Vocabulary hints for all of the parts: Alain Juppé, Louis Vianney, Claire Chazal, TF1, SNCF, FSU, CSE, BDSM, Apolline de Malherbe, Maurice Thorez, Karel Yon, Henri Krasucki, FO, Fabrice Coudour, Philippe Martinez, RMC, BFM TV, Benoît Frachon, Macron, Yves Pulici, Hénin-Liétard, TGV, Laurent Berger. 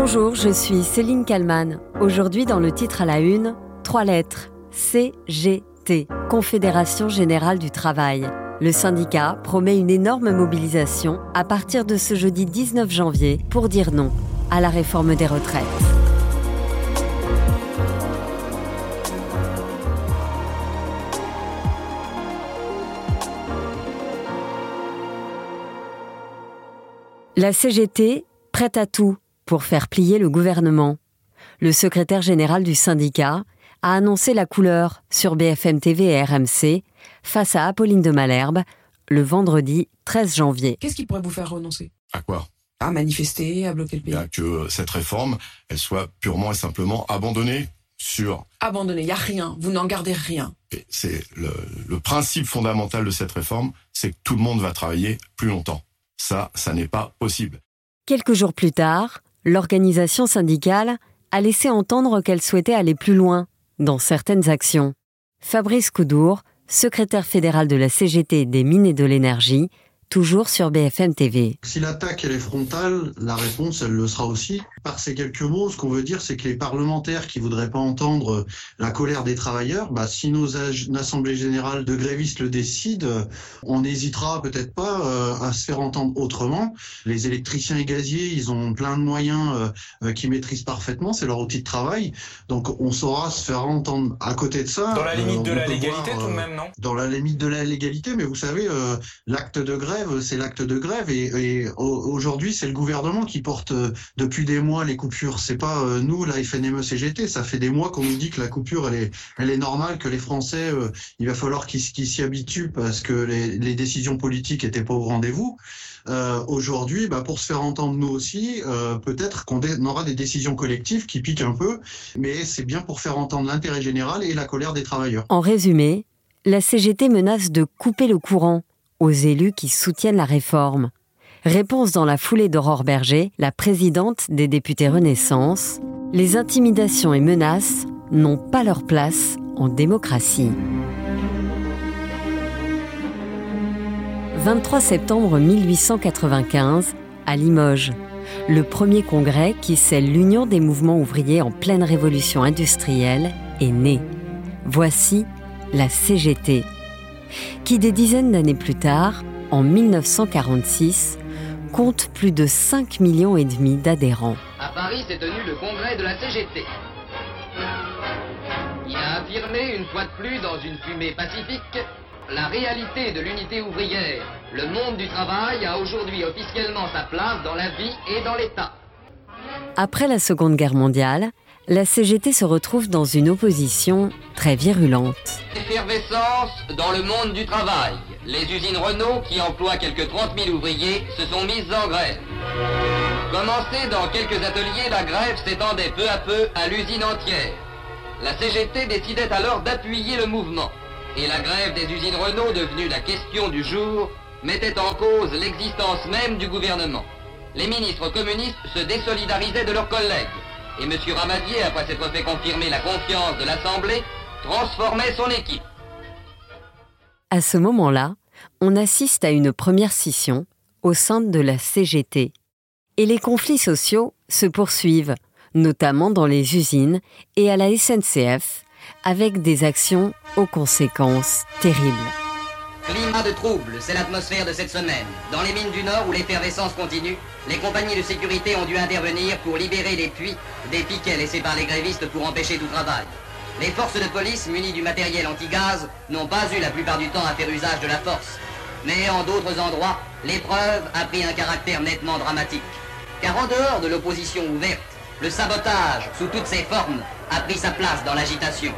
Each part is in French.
Bonjour, je suis Céline Calman. Aujourd'hui, dans le titre à la une, 3 lettres. CGT, Confédération Générale du Travail. Le syndicat promet une énorme mobilisation à partir de ce jeudi 19 janvier pour dire non à la réforme des retraites. La CGT prête à tout pour faire plier le gouvernement. Le secrétaire général du syndicat a annoncé la couleur sur BFM TV et RMC face à Apolline de Malherbe le vendredi 13 janvier. Qu'est-ce qui pourrait vous faire renoncer ? À quoi ? À manifester, à bloquer le pays. Que cette réforme, elle soit purement et simplement abandonnée. Abandonnée, il n'y a rien, vous n'en gardez rien. Et c'est le principe fondamental de cette réforme, c'est que tout le monde va travailler plus longtemps. Ça n'est pas possible. Quelques jours plus tard, l'organisation syndicale a laissé entendre qu'elle souhaitait aller plus loin dans certaines actions. Fabrice Coudour, secrétaire fédéral de la CGT des mines et de l'énergie, toujours sur BFM TV. Si l'attaque elle est frontale, la réponse elle le sera aussi. Par ces quelques mots, ce qu'on veut dire, c'est que les parlementaires qui voudraient pas entendre la colère des travailleurs, si nos assemblées générales de grévistes le décident, on n'hésitera peut-être pas à se faire entendre autrement. Les électriciens et gaziers, ils ont plein de moyens qu'ils maîtrisent parfaitement, c'est leur outil de travail. Donc on saura se faire entendre à côté de ça. Dans la limite de la légalité tout de même, non ? Dans la limite de la légalité, mais vous savez, l'acte de grève, c'est l'acte de grève et aujourd'hui c'est le gouvernement qui porte depuis des mois les coupures. C'est pas nous la FNME CGT, ça fait des mois qu'on nous dit que la coupure elle est normale, que les Français il va falloir qu'ils s'y habituent parce que les décisions politiques étaient pas au rendez-vous. Aujourd'hui, pour se faire entendre nous aussi, peut-être qu'on aura des décisions collectives qui piquent un peu, mais c'est bien pour faire entendre l'intérêt général et la colère des travailleurs. En résumé, la CGT menace de couper le courant aux élus qui soutiennent la réforme. Réponse dans la foulée d'Aurore Berger, la présidente des députés Renaissance. Les intimidations et menaces n'ont pas leur place en démocratie. 23 septembre 1895, à Limoges, le premier congrès qui scelle l'union des mouvements ouvriers en pleine révolution industrielle est né. Voici la CGT, qui des dizaines d'années plus tard, en 1946, compte plus de 5,5 millions d'adhérents. À Paris, c'est tenu le congrès de la CGT. Il a affirmé une fois de plus dans une fumée pacifique la réalité de l'unité ouvrière. Le monde du travail a aujourd'hui officiellement sa place dans la vie et dans l'État. Après la Seconde Guerre mondiale, la CGT se retrouve dans une opposition très virulente. Effervescence dans le monde du travail. Les usines Renault, qui emploient quelques 30 000 ouvriers, se sont mises en grève. Commencée dans quelques ateliers, la grève s'étendait peu à peu à l'usine entière. La CGT décidait alors d'appuyer le mouvement. Et la grève des usines Renault, devenue la question du jour, mettait en cause l'existence même du gouvernement. Les ministres communistes se désolidarisaient de leurs collègues. Et M. Ramadier, après s'être fait confirmer la confiance de l'Assemblée, transformait son équipe. À ce moment-là, on assiste à une première scission au sein de la CGT. Et les conflits sociaux se poursuivent, notamment dans les usines et à la SNCF, avec des actions aux conséquences terribles. Climat de trouble, c'est l'atmosphère de cette semaine. Dans les mines du Nord, où l'effervescence continue, les compagnies de sécurité ont dû intervenir pour libérer les puits des piquets laissés par les grévistes pour empêcher tout travail. Les forces de police, munies du matériel anti-gaz, n'ont pas eu la plupart du temps à faire usage de la force. Mais en d'autres endroits, l'épreuve a pris un caractère nettement dramatique. Car en dehors de l'opposition ouverte, le sabotage, sous toutes ses formes, a pris sa place dans l'agitation.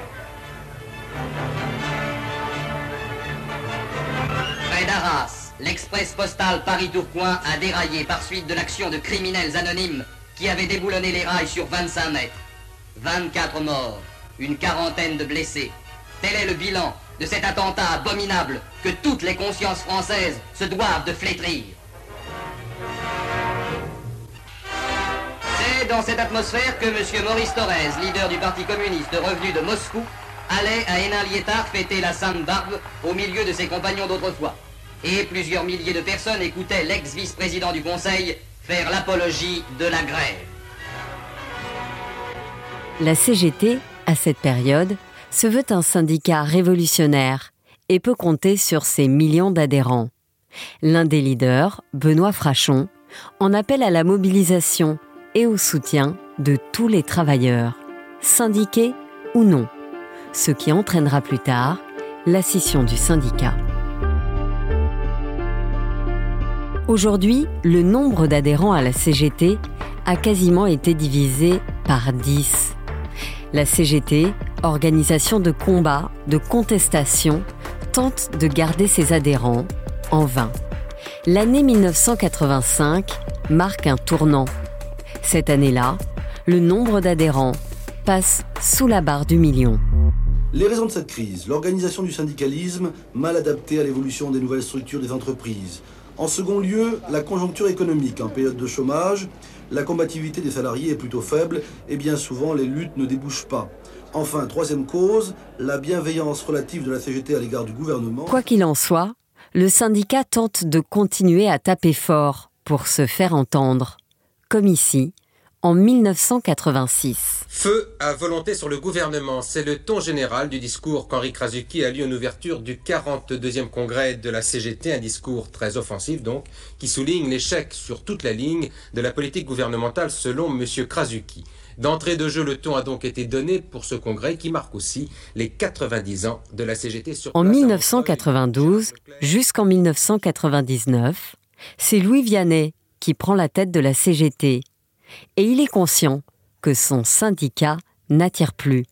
D'Arras, l'express postal Paris-Tourcoing a déraillé par suite de l'action de criminels anonymes qui avaient déboulonné les rails sur 25 mètres. 24 morts, une quarantaine de blessés. Tel est le bilan de cet attentat abominable que toutes les consciences françaises se doivent de flétrir. C'est dans cette atmosphère que M. Maurice Thorez, leader du Parti communiste revenu de Moscou, allait à Hénin-Liétard fêter la Sainte Barbe au milieu de ses compagnons d'autrefois. Et plusieurs milliers de personnes écoutaient l'ex-vice-président du Conseil faire l'apologie de la grève. La CGT, à cette période, se veut un syndicat révolutionnaire et peut compter sur ses millions d'adhérents. L'un des leaders, Benoît Frachon, en appelle à la mobilisation et au soutien de tous les travailleurs, syndiqués ou non, ce qui entraînera plus tard la scission du syndicat. Aujourd'hui, le nombre d'adhérents à la CGT a quasiment été divisé par 10. La CGT, organisation de combat, de contestation, tente de garder ses adhérents, en vain. L'année 1985 marque un tournant. Cette année-là, le nombre d'adhérents passe sous la barre du million. Les raisons de cette crise, l'organisation du syndicalisme, mal adaptée à l'évolution des nouvelles structures des entreprises. En second lieu, la conjoncture économique en période de chômage, la combativité des salariés est plutôt faible et bien souvent les luttes ne débouchent pas. Enfin, troisième cause, la bienveillance relative de la CGT à l'égard du gouvernement. Quoi qu'il en soit, le syndicat tente de continuer à taper fort pour se faire entendre, comme ici, en 1986. Feu à volonté sur le gouvernement, c'est le ton général du discours qu'Henri Krasucki a lu en ouverture du 42e congrès de la CGT, un discours très offensif donc, qui souligne l'échec sur toute la ligne de la politique gouvernementale selon M. Krasucki. D'entrée de jeu, le ton a donc été donné pour ce congrès qui marque aussi les 90 ans de la CGT sur place. En 1992 jusqu'en 1999, c'est Louis Vianney qui prend la tête de la CGT. Et il est conscient que son syndicat n'attire plus.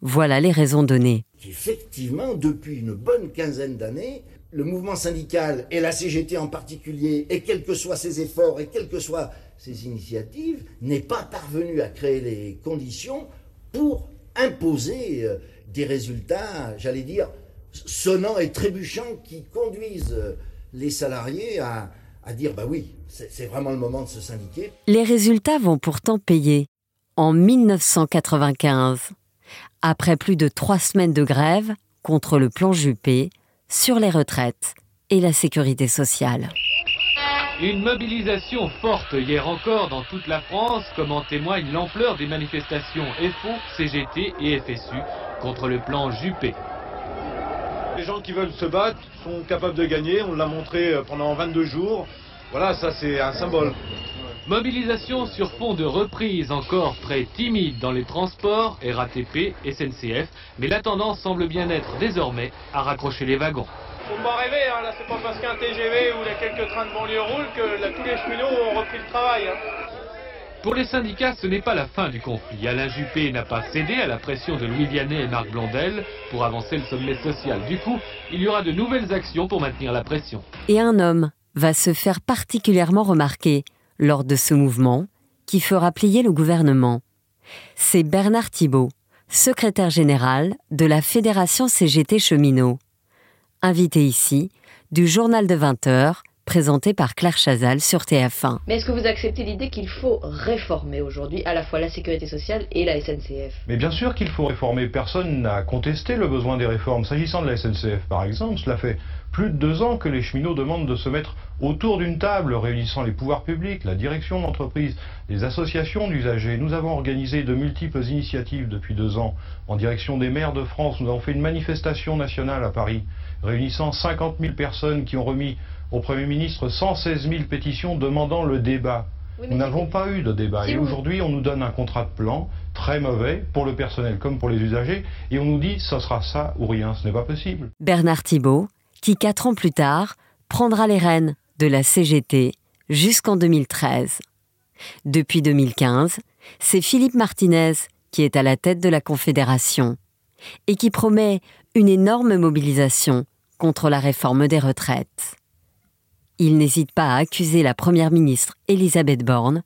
Voilà les raisons données. Effectivement, depuis une bonne quinzaine d'années, le mouvement syndical, et la CGT en particulier, et quels que soient ses efforts, et quelles que soient ses initiatives, n'est pas parvenu à créer les conditions pour imposer des résultats, j'allais dire, sonnants et trébuchants qui conduisent les salariés à dire « bah oui, c'est vraiment le moment de se syndiquer ». Les résultats vont pourtant payer. En 1995, après plus de 3 semaines de grève contre le plan Juppé, sur les retraites et la sécurité sociale. Une mobilisation forte hier encore dans toute la France, comme en témoigne l'ampleur des manifestations FO, CGT et FSU contre le plan Juppé. Les gens qui veulent se battre sont capables de gagner, on l'a montré pendant 22 jours. Voilà, ça c'est un symbole. Mobilisation sur fond de reprise encore très timide dans les transports, RATP, SNCF, mais la tendance semble bien être désormais à raccrocher les wagons. Faut pas rêver, hein, là c'est pas parce qu'un TGV ou les quelques trains de banlieue roulent que là, tous les cheminots ont repris le travail. Hein. Pour les syndicats, ce n'est pas la fin du conflit. Alain Juppé n'a pas cédé à la pression de Louis Vianney et Marc Blondel. Pour avancer le sommet social, du coup, il y aura de nouvelles actions pour maintenir la pression. Et un homme va se faire particulièrement remarquer lors de ce mouvement qui fera plier le gouvernement. C'est Bernard Thibault, secrétaire général de la Fédération CGT Cheminots. Invité ici du journal de 20h, présenté par Claire Chazal sur TF1. Mais est-ce que vous acceptez l'idée qu'il faut réformer aujourd'hui à la fois la sécurité sociale et la SNCF ? Mais bien sûr qu'il faut réformer. Personne n'a contesté le besoin des réformes. S'agissant de la SNCF, par exemple, cela fait plus de 2 ans que les cheminots demandent de se mettre autour d'une table réunissant les pouvoirs publics, la direction de l'entreprise, les associations d'usagers. Nous avons organisé de multiples initiatives depuis 2 ans en direction des maires de France. Nous avons fait une manifestation nationale à Paris réunissant 50 000 personnes qui ont remis au Premier ministre 116 000 pétitions demandant le débat. Oui, nous n'avons pas eu de débat. Et aujourd'hui, on nous donne un contrat de plan très mauvais pour le personnel comme pour les usagers et on nous dit « ça sera ça ou rien ». Ce n'est pas possible. Bernard Thibault, qui 4 ans plus tard prendra les rênes de la CGT jusqu'en 2013. Depuis 2015, c'est Philippe Martinez qui est à la tête de la Confédération et qui promet une énorme mobilisation contre la réforme des retraites. Il n'hésite pas à accuser la Première ministre Elisabeth Borne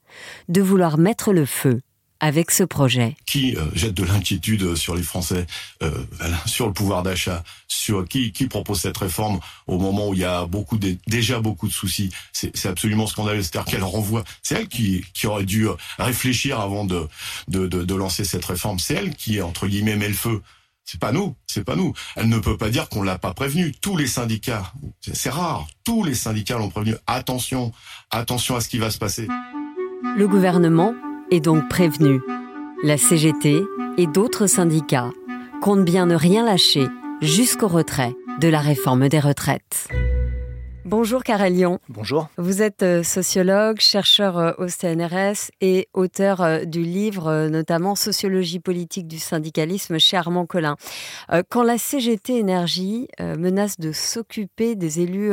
de vouloir mettre le feu avec ce projet. Qui jette de l'inquiétude sur les Français, sur le pouvoir d'achat, sur qui propose cette réforme au moment où il y a déjà beaucoup de soucis. C'est absolument scandaleux, c'est-à-dire qu'elle renvoie. C'est elle qui aurait dû réfléchir avant de lancer cette réforme. C'est elle qui, entre guillemets, met le feu. C'est pas nous. Elle ne peut pas dire qu'on l'a pas prévenu. Tous les syndicats, c'est rare, tous les syndicats l'ont prévenu. Attention à ce qui va se passer. Le gouvernement est donc prévenu. La CGT et d'autres syndicats comptent bien ne rien lâcher jusqu'au retrait de la réforme des retraites. Bonjour Karel Yon. Bonjour. Vous êtes sociologue, chercheur au CNRS et auteur du livre, notamment Sociologie politique du syndicalisme chez Armand Colin. Quand la CGT Énergie menace de s'occuper des élus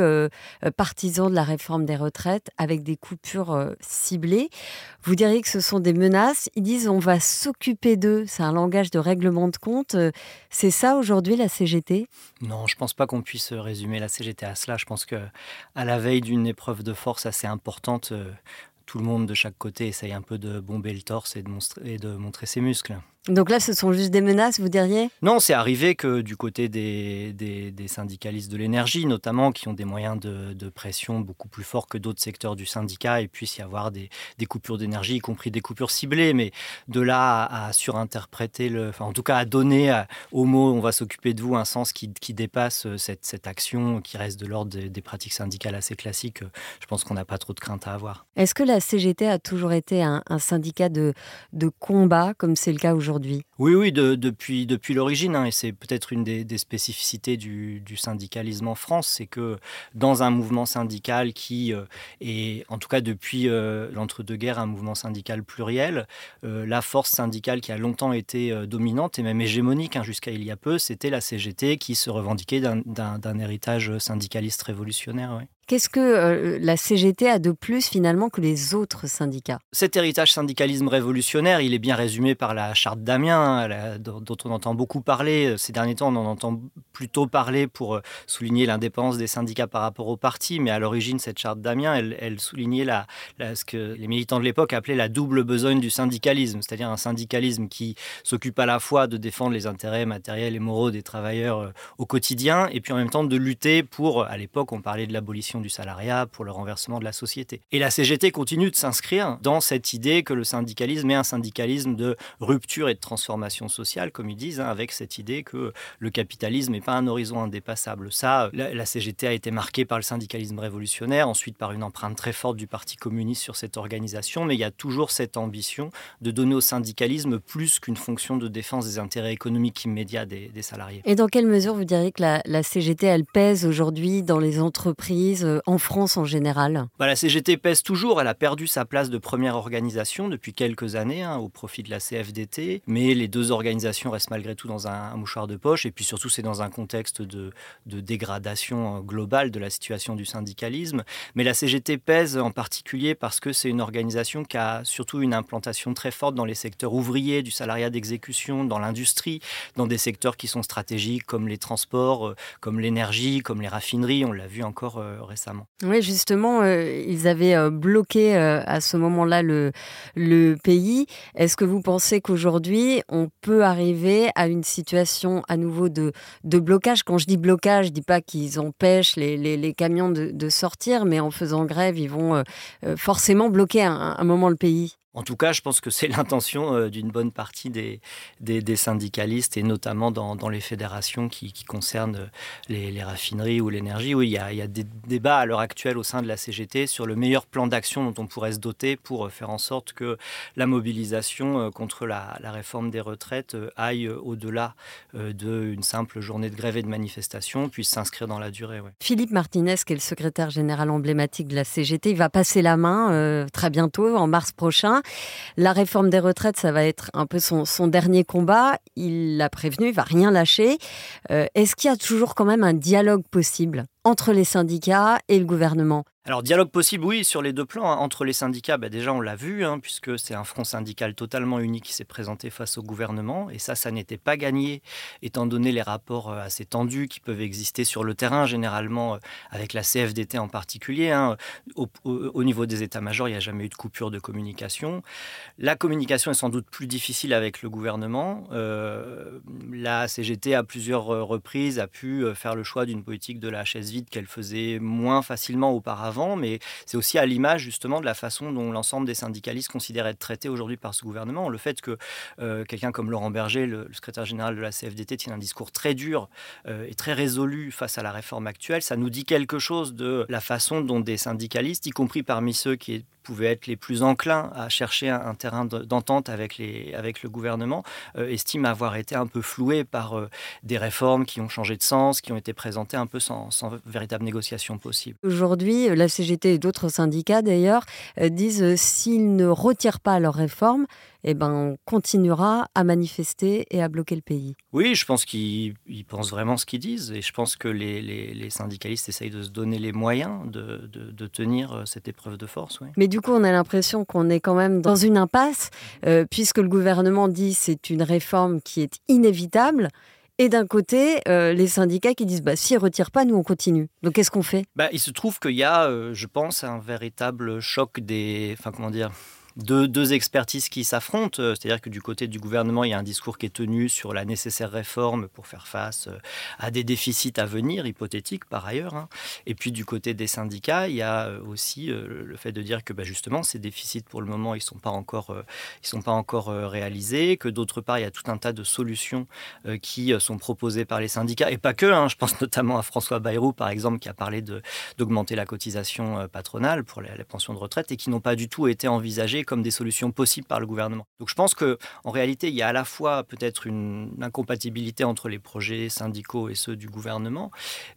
partisans de la réforme des retraites avec des coupures ciblées, vous diriez que ce sont des menaces. Ils disent on va s'occuper d'eux. C'est un langage de règlement de compte. C'est ça aujourd'hui la CGT ? Non, je ne pense pas qu'on puisse résumer la CGT à cela. Je pense que à la veille d'une épreuve de force assez importante, tout le monde de chaque côté essaye un peu de bomber le torse et de montrer ses muscles. Donc là, ce sont juste des menaces, vous diriez ? Non, c'est arrivé que du côté des syndicalistes de l'énergie, notamment, qui ont des moyens de pression beaucoup plus forts que d'autres secteurs du syndicat, il puisse y avoir des coupures d'énergie, y compris des coupures ciblées. Mais de là à surinterpréter, à donner au mot « on va s'occuper de vous » un sens qui dépasse cette action, qui reste de l'ordre des pratiques syndicales assez classiques, je pense qu'on n'a pas trop de crainte à avoir. Est-ce que la CGT a toujours été un syndicat de combat, comme c'est le cas aujourd'hui ? Oui, depuis l'origine, et c'est peut-être une des spécificités du syndicalisme en France, c'est que dans un mouvement syndical qui est, en tout cas depuis l'entre-deux-guerres, un mouvement syndical pluriel, la force syndicale qui a longtemps été dominante et même hégémonique jusqu'à il y a peu, c'était la CGT qui se revendiquait d'un héritage syndicaliste révolutionnaire, oui. Qu'est-ce que la CGT a de plus finalement que les autres syndicats ? Cet héritage syndicalisme révolutionnaire, il est bien résumé par la charte d'Amiens, dont on entend beaucoup parler. Ces derniers temps, on en entend plutôt parler pour souligner l'indépendance des syndicats par rapport aux partis. Mais à l'origine, cette charte d'Amiens, elle soulignait ce que les militants de l'époque appelaient la double besogne du syndicalisme. C'est-à-dire un syndicalisme qui s'occupe à la fois de défendre les intérêts matériels et moraux des travailleurs au quotidien, et puis en même temps de lutter pour, à l'époque, on parlait de l'abolition du salariat, pour le renversement de la société. Et la CGT continue de s'inscrire dans cette idée que le syndicalisme est un syndicalisme de rupture et de transformation sociale, comme ils disent, avec cette idée que le capitalisme n'est pas un horizon indépassable. Ça, la CGT a été marquée par le syndicalisme révolutionnaire, ensuite par une empreinte très forte du Parti communiste sur cette organisation, mais il y a toujours cette ambition de donner au syndicalisme plus qu'une fonction de défense des intérêts économiques immédiats des salariés. Et dans quelle mesure vous diriez que la CGT, elle pèse aujourd'hui dans les entreprises, en France en général ? La CGT pèse toujours, elle a perdu sa place de première organisation depuis quelques années au profit de la CFDT, mais les deux organisations restent malgré tout dans un mouchoir de poche, et puis surtout c'est dans un contexte de dégradation globale de la situation du syndicalisme. Mais la CGT pèse en particulier parce que c'est une organisation qui a surtout une implantation très forte dans les secteurs ouvriers, du salariat d'exécution, dans l'industrie, dans des secteurs qui sont stratégiques comme les transports, comme l'énergie, comme les raffineries, on l'a vu encore récemment. Oui, justement, ils avaient bloqué à ce moment-là le pays. Est-ce que vous pensez qu'aujourd'hui, on peut arriver à une situation à nouveau de blocage ? Quand je dis blocage, je ne dis pas qu'ils empêchent les camions de sortir, mais en faisant grève, ils vont forcément bloquer à un moment le pays. En tout cas, je pense que c'est l'intention d'une bonne partie des syndicalistes et notamment dans les fédérations qui concernent les raffineries ou l'énergie. Oui, il y a des débats à l'heure actuelle au sein de la CGT sur le meilleur plan d'action dont on pourrait se doter pour faire en sorte que la mobilisation contre la réforme des retraites aille au-delà d'une simple journée de grève et de manifestation, puisse s'inscrire dans la durée. Ouais. Philippe Martinez, qui est le secrétaire général emblématique de la CGT, il va passer la main très bientôt, en mars prochain. La réforme des retraites, ça va être un peu son dernier combat. Il l'a prévenu, il ne va rien lâcher. Est-ce qu'il y a toujours quand même un dialogue possible entre les syndicats et le gouvernement ? Alors, dialogue possible, oui, sur les deux plans. Entre les syndicats, déjà, on l'a vu, puisque c'est un front syndical totalement uni qui s'est présenté face au gouvernement. Et ça n'était pas gagné, étant donné les rapports assez tendus qui peuvent exister sur le terrain, généralement avec la CFDT en particulier. Au niveau des états-majors, il n'y a jamais eu de coupure de communication. La communication est sans doute plus difficile avec le gouvernement. La CGT, à plusieurs reprises, a pu faire le choix d'une politique de la chaise vide qu'elle faisait moins facilement auparavant. Mais c'est aussi à l'image justement de la façon dont l'ensemble des syndicalistes considèrent être traités aujourd'hui par ce gouvernement. Le fait que quelqu'un comme Laurent Berger, le secrétaire général de la CFDT, tienne un discours très dur et très résolu face à la réforme actuelle, ça nous dit quelque chose de la façon dont des syndicalistes, y compris parmi ceux qui pouvaient être les plus enclins à chercher un terrain d'entente avec le gouvernement, estiment avoir été un peu floués par des réformes qui ont changé de sens, qui ont été présentées un peu sans véritable négociation possible. Aujourd'hui, la CGT et d'autres syndicats d'ailleurs disent s'ils ne retirent pas leurs réformes, on continuera à manifester et à bloquer le pays. Oui, je pense qu'ils pensent vraiment ce qu'ils disent et je pense que les syndicalistes essayent de se donner les moyens de tenir cette épreuve de force. Oui. Mais du coup, on a l'impression qu'on est quand même dans une impasse puisque le gouvernement dit que c'est une réforme qui est inévitable. Et d'un côté, les syndicats qui disent s'ils ne retirent pas, nous on continue. Donc qu'est-ce qu'on fait ? Il se trouve qu'il y a, je pense, un véritable choc des... Deux expertises qui s'affrontent, c'est-à-dire que du côté du gouvernement, il y a un discours qui est tenu sur la nécessaire réforme pour faire face à des déficits à venir, hypothétiques par ailleurs. Hein. Et puis du côté des syndicats, il y a aussi le fait de dire que justement, ces déficits pour le moment, ils sont pas encore réalisés, que d'autre part, il y a tout un tas de solutions qui sont proposées par les syndicats, et pas que, hein. Je pense notamment à François Bayrou, par exemple, qui a parlé d'augmenter la cotisation patronale pour les pensions de retraite, et qui n'ont pas du tout été envisagées comme des solutions possibles par le gouvernement. Donc je pense qu'en réalité, il y a à la fois peut-être une incompatibilité entre les projets syndicaux et ceux du gouvernement,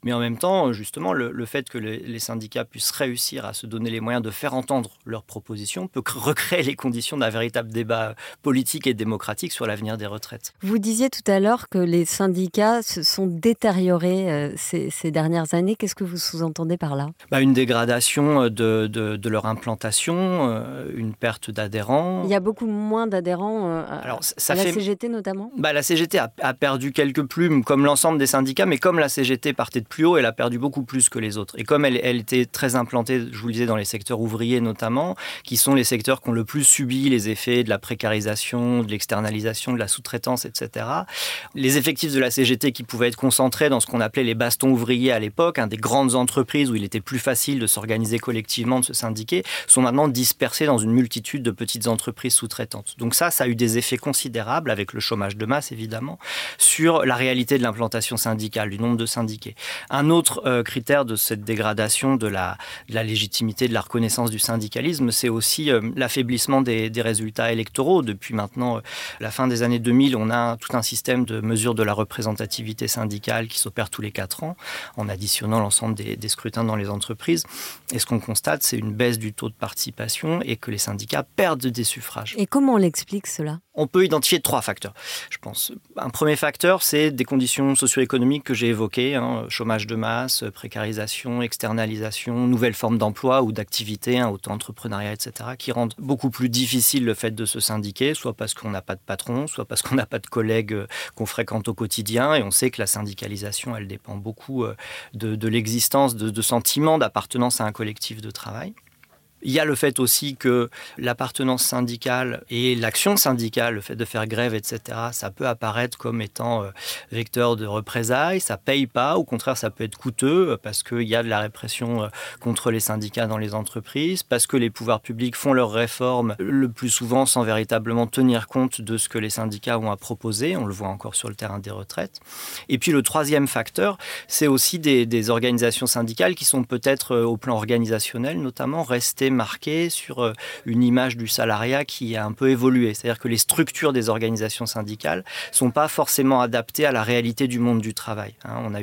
mais en même temps, justement, le fait que les syndicats puissent réussir à se donner les moyens de faire entendre leurs propositions peut recréer les conditions d'un véritable débat politique et démocratique sur l'avenir des retraites. Vous disiez tout à l'heure que les syndicats se sont détériorés ces dernières années. Qu'est-ce que vous sous-entendez par là ? Une dégradation de leur implantation, une perte d'adhérents. Il y a beaucoup moins d'adhérents à la CGT notamment. La CGT a perdu quelques plumes comme l'ensemble des syndicats, mais comme la CGT partait de plus haut, elle a perdu beaucoup plus que les autres. Et comme elle était très implantée, je vous le disais, dans les secteurs ouvriers notamment, qui sont les secteurs qui ont le plus subi les effets de la précarisation, de l'externalisation, de la sous-traitance, etc. Les effectifs de la CGT qui pouvaient être concentrés dans ce qu'on appelait les bastons ouvriers à l'époque, des grandes entreprises où il était plus facile de s'organiser collectivement, de se syndiquer, sont maintenant dispersés dans une multitude de petites entreprises sous-traitantes. Donc ça a eu des effets considérables, avec le chômage de masse évidemment, sur la réalité de l'implantation syndicale, du nombre de syndiqués. Un autre critère de cette dégradation de la légitimité, de la reconnaissance du syndicalisme, c'est aussi l'affaiblissement des résultats électoraux. Depuis maintenant la fin des années 2000, on a tout un système de mesure de la représentativité syndicale qui s'opère tous les 4 ans, en additionnant l'ensemble des scrutins dans les entreprises. Et ce qu'on constate, c'est une baisse du taux de participation et que les syndicats perdent des suffrages. Et comment on l'explique cela ? On peut identifier 3 facteurs, je pense. Un premier facteur, c'est des conditions socio-économiques que j'ai évoquées, chômage de masse, précarisation, externalisation, nouvelles formes d'emploi ou d'activité, auto-entrepreneuriat, etc., qui rendent beaucoup plus difficile le fait de se syndiquer, soit parce qu'on n'a pas de patron, soit parce qu'on n'a pas de collègues qu'on fréquente au quotidien. Et on sait que la syndicalisation, elle dépend beaucoup de l'existence de sentiments d'appartenance à un collectif de travail. Il y a le fait aussi que l'appartenance syndicale et l'action syndicale, le fait de faire grève, etc., ça peut apparaître comme étant vecteur de représailles, ça ne paye pas, au contraire ça peut être coûteux parce qu'il y a de la répression contre les syndicats dans les entreprises, parce que les pouvoirs publics font leurs réformes le plus souvent sans véritablement tenir compte de ce que les syndicats ont à proposer, on le voit encore sur le terrain des retraites. Et puis le troisième facteur, c'est aussi des organisations syndicales qui sont peut-être au plan organisationnel notamment restées marqué sur une image du salariat qui a un peu évolué. C'est-à-dire que les structures des organisations syndicales ne sont pas forcément adaptées à la réalité du monde du travail. On a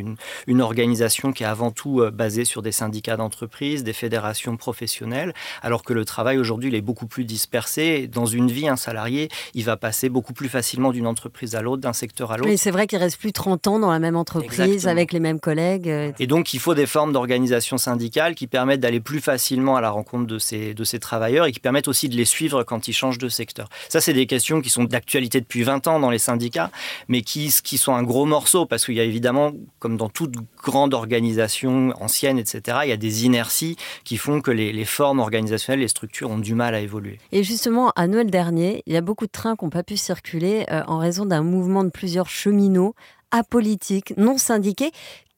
une organisation qui est avant tout basée sur des syndicats d'entreprise, des fédérations professionnelles, alors que le travail aujourd'hui il est beaucoup plus dispersé. Dans une vie, un salarié, il va passer beaucoup plus facilement d'une entreprise à l'autre, d'un secteur à l'autre. Mais c'est vrai qu'il ne reste plus 30 ans dans la même entreprise, exactement, avec les mêmes collègues. Et donc, il faut des formes d'organisation syndicale qui permettent d'aller plus facilement à la rencontre de ces travailleurs et qui permettent aussi de les suivre quand ils changent de secteur. Ça, c'est des questions qui sont d'actualité depuis 20 ans dans les syndicats, mais qui sont un gros morceau, parce qu'il y a évidemment, comme dans toute grande organisation ancienne, etc., il y a des inerties qui font que les formes organisationnelles, les structures ont du mal à évoluer. Et justement, à Noël dernier, il y a beaucoup de trains qui n'ont pas pu circuler en raison d'un mouvement de plusieurs cheminots apolitiques, non syndiqués,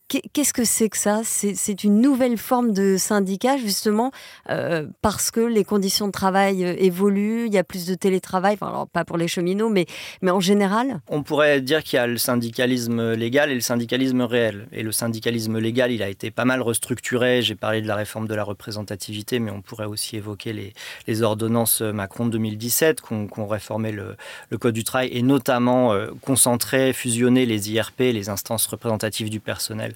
Qu'est-ce que c'est que ça ? C'est une nouvelle forme de syndicat, justement, parce que les conditions de travail évoluent, il y a plus de télétravail, enfin, alors pas pour les cheminots, mais en général. On pourrait dire qu'il y a le syndicalisme légal et le syndicalisme réel. Et le syndicalisme légal, il a été pas mal restructuré. J'ai parlé de la réforme de la représentativité, mais on pourrait aussi évoquer les ordonnances Macron 2017, qu'on réformait le Code du travail, et notamment concentrer, fusionner les IRP, les instances représentatives du personnel,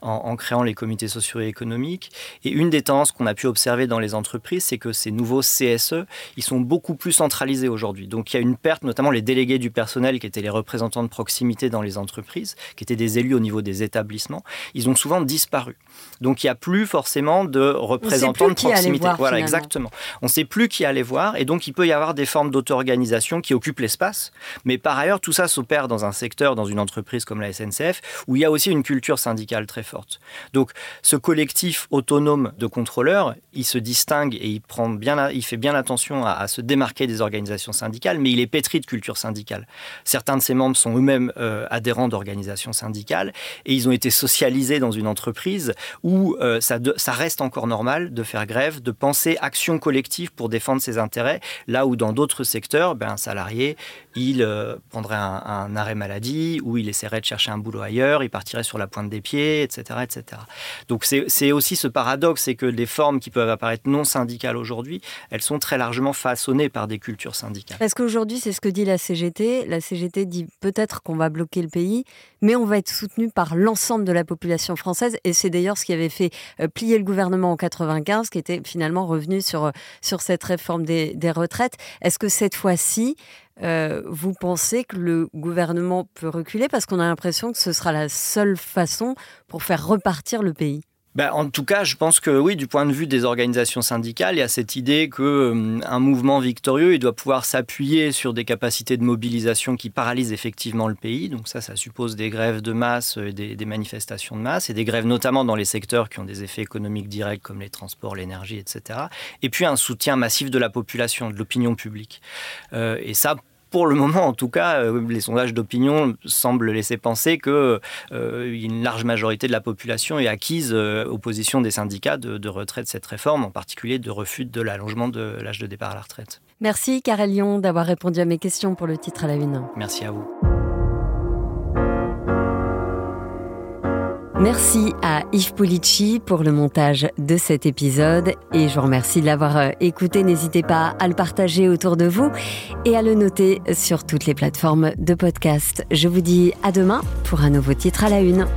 en créant les comités sociaux et économiques. Et une des tendances qu'on a pu observer dans les entreprises, c'est que ces nouveaux CSE, ils sont beaucoup plus centralisés aujourd'hui. Donc il y a une perte, notamment les délégués du personnel qui étaient les représentants de proximité dans les entreprises, qui étaient des élus au niveau des établissements, ils ont souvent disparu. Donc il n'y a plus forcément de représentants de proximité. Voilà, exactement. On ne sait plus qui aller voir, et donc il peut y avoir des formes d'auto-organisation qui occupent l'espace. Mais par ailleurs, tout ça s'opère dans un secteur, dans une entreprise comme la SNCF, où il y a aussi une culture syndicale très forte. Donc, ce collectif autonome de contrôleurs, il se distingue et il fait bien attention à se démarquer des organisations syndicales, mais il est pétri de culture syndicale. Certains de ses membres sont eux-mêmes adhérents d'organisations syndicales, et ils ont été socialisés dans une entreprise où ça reste encore normal de faire grève, de penser action collective pour défendre ses intérêts, là où dans d'autres secteurs, un salarié, il prendrait un arrêt maladie, ou il essaierait de chercher un boulot ailleurs, il partirait sur la pointe des pieds, etc. etc. Donc c'est aussi ce paradoxe, c'est que des formes qui peuvent apparaître non syndicales aujourd'hui, elles sont très largement façonnées par des cultures syndicales. Parce qu'aujourd'hui, c'est ce que dit la CGT. La CGT dit peut-être qu'on va bloquer le pays, mais on va être soutenu par l'ensemble de la population française. Et c'est d'ailleurs ce qui avait fait plier le gouvernement en 1995, qui était finalement revenu sur cette réforme des retraites. Est-ce que cette fois-ci, vous pensez que le gouvernement peut reculer parce qu'on a l'impression que ce sera la seule façon pour faire repartir le pays? En tout cas, je pense que oui, du point de vue des organisations syndicales, il y a cette idée qu'un mouvement victorieux, il doit pouvoir s'appuyer sur des capacités de mobilisation qui paralysent effectivement le pays. Donc ça suppose des grèves de masse, des manifestations de masse, et des grèves notamment dans les secteurs qui ont des effets économiques directs comme les transports, l'énergie, etc. Et puis un soutien massif de la population, de l'opinion publique. Et ça, pour le moment, en tout cas, les sondages d'opinion semblent laisser penser qu'une large majorité de la population est acquise aux positions des syndicats de retrait de cette réforme, en particulier de refus de l'allongement de l'âge de départ à la retraite. Merci Karel Yon d'avoir répondu à mes questions pour le titre à la une. Merci à vous. Merci à Yves Pulici pour le montage de cet épisode et je vous remercie de l'avoir écouté. N'hésitez pas à le partager autour de vous et à le noter sur toutes les plateformes de podcast. Je vous dis à demain pour un nouveau titre à la une.